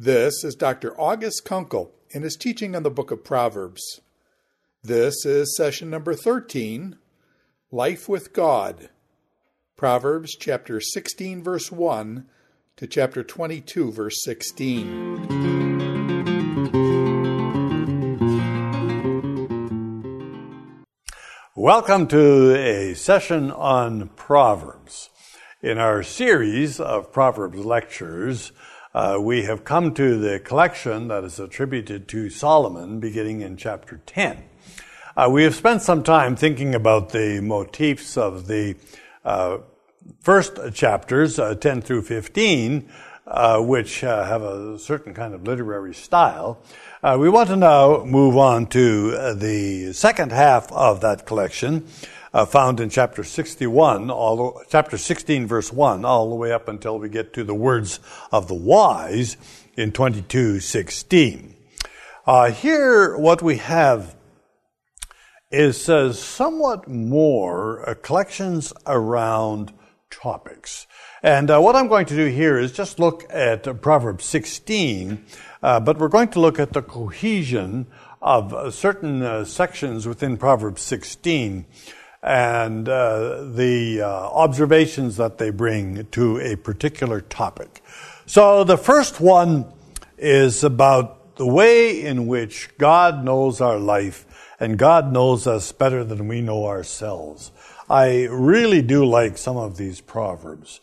This is Dr. August Konkel in his teaching on the book of Proverbs. This is session number 13, Life with God, Proverbs chapter 16, verse 1 to chapter 22, verse 16. Welcome to a session on Proverbs. In our series of Proverbs lectures, we have come to the collection that is attributed to Solomon, beginning in chapter 10. We have spent some time thinking about the motifs of the first chapters, 10 through 15, which have a certain kind of literary style. We want to now move on to the second half of that collection, found in chapter 16, verse 1, all the way up until we get to the words of the wise in 22:16. Here, what we have is somewhat more collections around topics. And what I'm going to do here is just look at Proverbs 16, but we're going to look at the cohesion of certain sections within Proverbs 16, and the observations that they bring to a particular topic. So the first one is about the way in which God knows our life, and God knows us better than we know ourselves. I really do like some of these proverbs.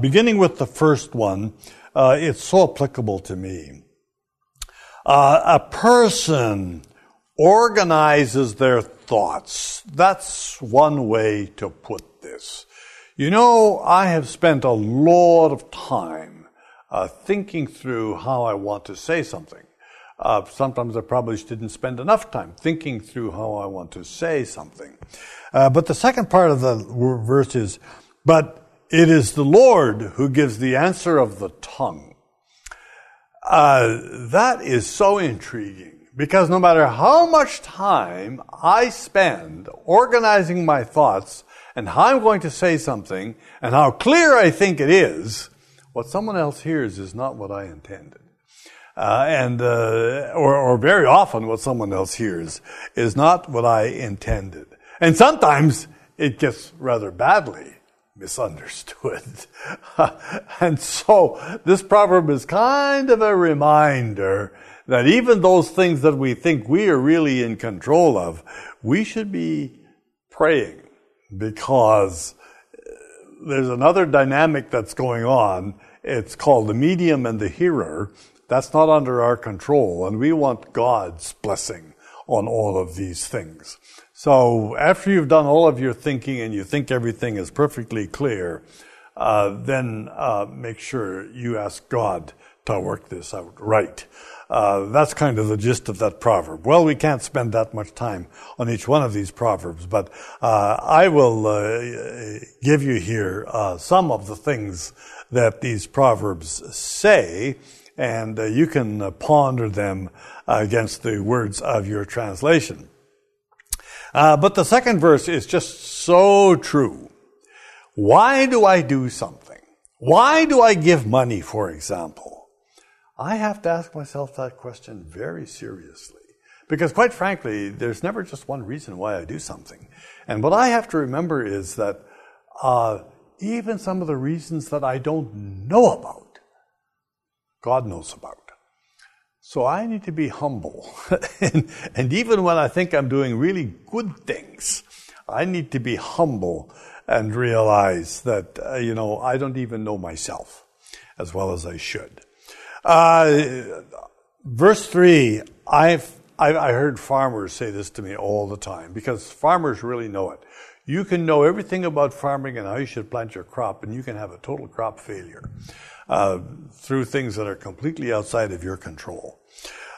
Beginning with the first one, it's so applicable to me. A person organizes their thoughts. That's one way to put this. You know, I have spent a lot of time thinking through how I want to say something. Sometimes I probably didn't spend enough time thinking through how I want to say something. But the second part of the verse is, but it is the Lord who gives the answer of the tongue. That is so intriguing. Because no matter how much time I spend organizing my thoughts and how I'm going to say something and how clear I think it is, what someone else hears is not what I intended. Or very often what someone else hears is not what I intended. And sometimes it gets rather badly misunderstood. And so this proverb is kind of a reminder that even those things that we think we are really in control of, we should be praying, because there's another dynamic that's going on. It's called the medium and the hearer. That's not under our control, and we want God's blessing on all of these things. So after you've done all of your thinking and you think everything is perfectly clear, then make sure you ask God to work this out right. That's kind of the gist of that proverb. Well, we can't spend that much time on each one of these proverbs, but I will give you here some of the things that these proverbs say, and you can ponder them against the words of your translation. But the second verse is just so true. Why do I do something? Why do I give money, for example? I have to ask myself that question very seriously, because quite frankly, there's never just one reason why I do something. And what I have to remember is that even some of the reasons that I don't know about, God knows about. So I need to be humble. And even when I think I'm doing really good things, I need to be humble and realize that, I don't even know myself as well as I should. Verse 3, I heard farmers say this to me all the time, because farmers really know it. You can know everything about farming and how you should plant your crop, and you can have a total crop failure through things that are completely outside of your control.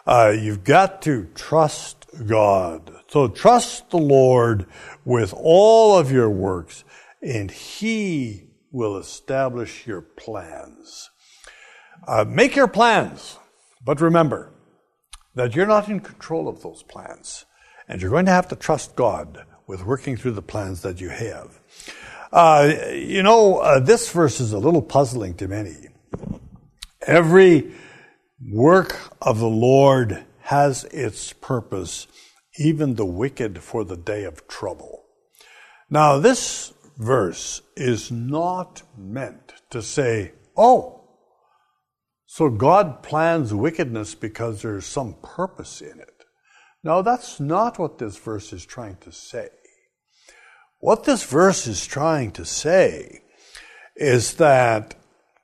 You've got to trust God. So trust the Lord with all of your works, and He will establish your plans. Make your plans, but remember that you're not in control of those plans, and you're going to have to trust God with working through the plans that you have. This verse is a little puzzling to many. Every work of the Lord has its purpose, even the wicked for the day of trouble. Now, this verse is not meant to say, oh, so God plans wickedness because there's some purpose in it. No, that's not what this verse is trying to say. What this verse is trying to say is that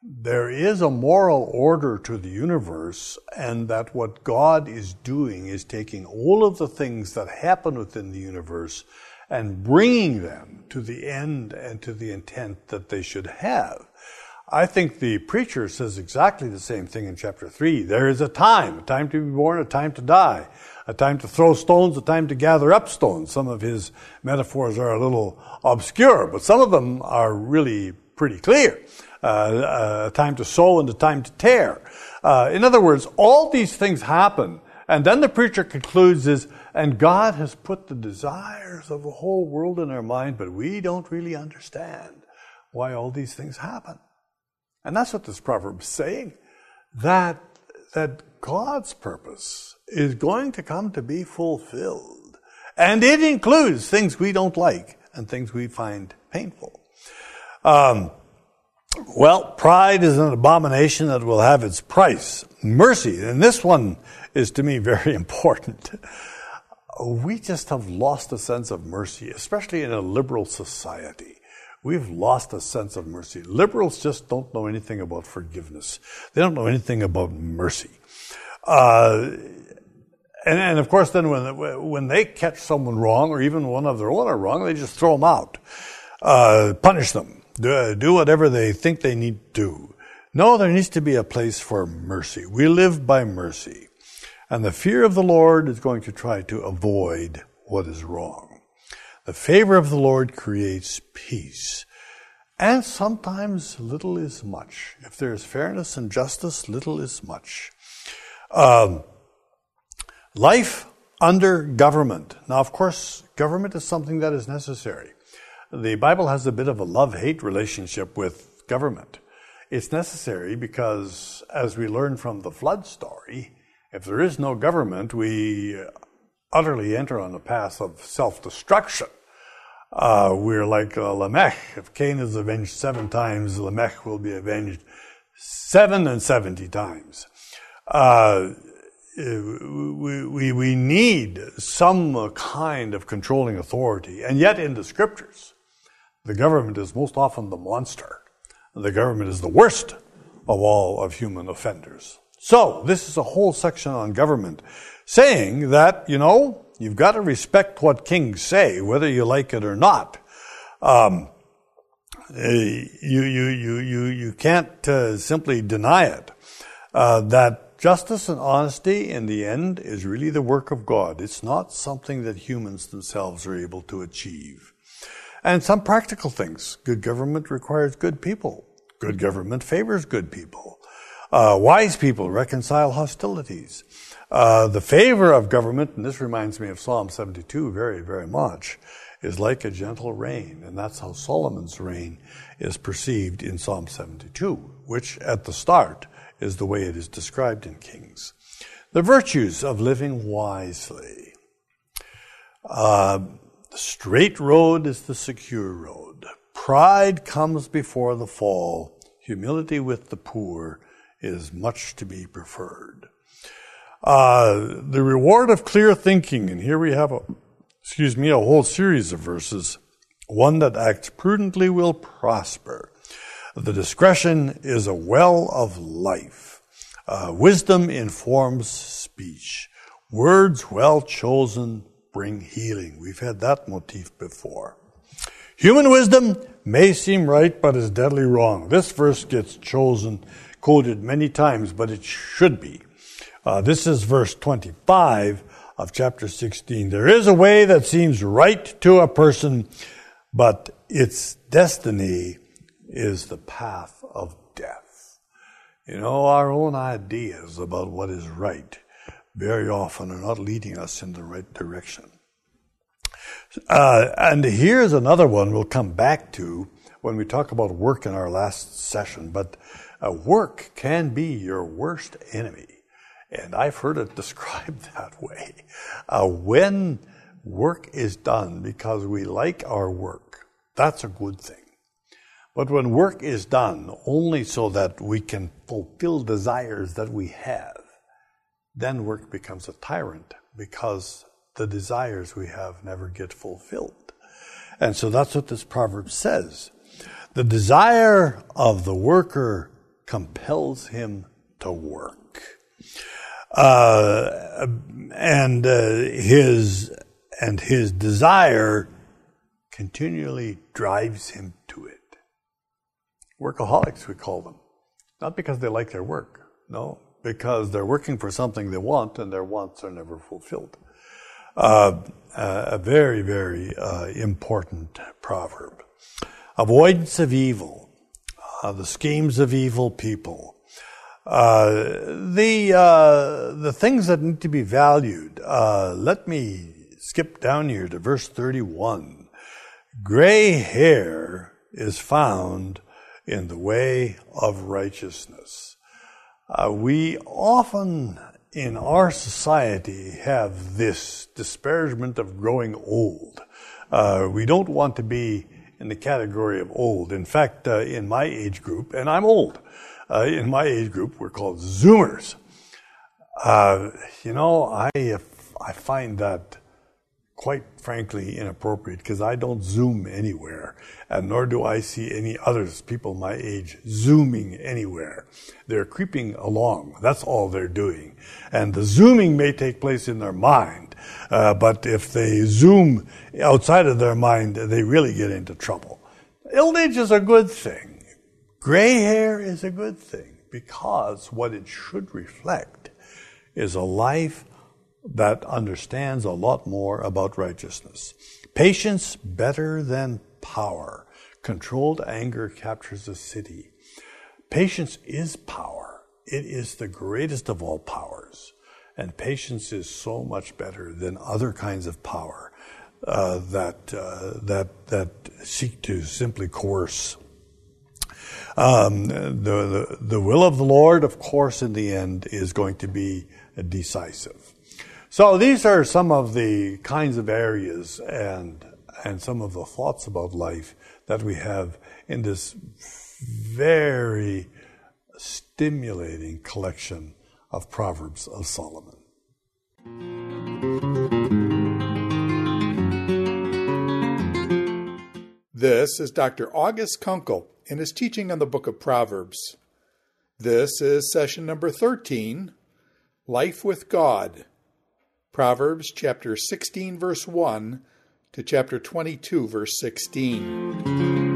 there is a moral order to the universe, and that what God is doing is taking all of the things that happen within the universe and bringing them to the end and to the intent that they should have. I think the preacher says exactly the same thing in chapter 3. There is a time to be born, a time to die, a time to throw stones, a time to gather up stones. Some of his metaphors are a little obscure, but some of them are really pretty clear. A time to sow and a time to tear. In other words, all these things happen, and then the preacher concludes is, and God has put the desires of the whole world in our mind, but we don't really understand why all these things happen. And that's what this proverb is saying, that God's purpose is going to come to be fulfilled. And it includes things we don't like and things we find painful. Pride is an abomination that will have its price. Mercy, and this one is to me very important. We just have lost a sense of mercy, especially in a liberal society. We've lost a sense of mercy. Liberals just don't know anything about forgiveness. They don't know anything about mercy. And of course, then when they catch someone wrong, or even one of their own are wrong, they just throw them out, punish them, do whatever they think they need to do. No, there needs to be a place for mercy. We live by mercy. And the fear of the Lord is going to try to avoid what is wrong. The favor of the Lord creates peace. And sometimes little is much. If there is fairness and justice, little is much. Life under government. Now, of course, government is something that is necessary. The Bible has a bit of a love-hate relationship with government. It's necessary because, as we learn from the flood story, if there is no government, we utterly enter on the path of self-destruction. We're like Lamech. If Cain is avenged 7 times, Lamech will be avenged 77 times. We need some kind of controlling authority. And yet in the Scriptures, the government is most often the monster. The government is the worst of all of human offenders. So, this is a whole section on government, saying that, you've got to respect what kings say, whether you like it or not. You can't simply deny it. That justice and honesty, in the end, is really the work of God. It's not something that humans themselves are able to achieve. And some practical things. Good government requires good people. Good government favors good people. Wise people reconcile hostilities. The favor of government, and this reminds me of Psalm 72 very, very much, is like a gentle rain. And that's how Solomon's rain is perceived in Psalm 72, which at the start is the way it is described in Kings. The virtues of living wisely. The straight road is the secure road. Pride comes before the fall. Humility with the poor is much to be preferred. The reward of clear thinking, and here we have a whole series of verses. One that acts prudently will prosper. The discretion is a well of life. Wisdom informs speech. Words well chosen bring healing. We've had that motif before. Human wisdom may seem right, but is deadly wrong. This verse gets quoted many times, but it should be. This is verse 25 of chapter 16. There is a way that seems right to a person, but its destiny is the path of death. Our own ideas about what is right very often are not leading us in the right direction. And here's another one we'll come back to, when we talk about work in our last session, but work can be your worst enemy. And I've heard it described that way. When work is done because we like our work, that's a good thing. But when work is done only so that we can fulfill desires that we have, then work becomes a tyrant because the desires we have never get fulfilled. And so that's what this proverb says. The desire of the worker compels him to work. And his desire continually drives him to it. Workaholics, we call them. Not because they like their work. No, because they're working for something they want, and their wants are never fulfilled. A very, very important proverb. Avoidance of evil. The schemes of evil people. The things that need to be valued. Let me skip down here to verse 31. Gray hair is found in the way of righteousness. We often in our society have this disparagement of growing old. We don't want to be in the category of old. In fact, in my age group, and I'm old, in my age group we're called Zoomers. I find that quite frankly inappropriate, because I don't Zoom anywhere, and nor do I see any others, people my age, Zooming anywhere. They're creeping along. That's all they're doing. And the Zooming may take place in their mind, but if they Zoom outside of their mind, they really get into trouble. Old age is a good thing. Gray hair is a good thing, because what it should reflect is a life that understands a lot more about righteousness. Patience better than power. Controlled anger captures a city. Patience is power. It is the greatest of all powers. And patience is so much better than other kinds of power that seek to simply coerce. The will of the Lord, of course, in the end is going to be decisive. So these are some of the kinds of areas and some of the thoughts about life that we have in this very stimulating collection of Proverbs of Solomon. This is Dr. August Konkel in his teaching on the book of Proverbs. This is session number 13, Life with God. Proverbs chapter 16, verse 1 to chapter 22, verse 16.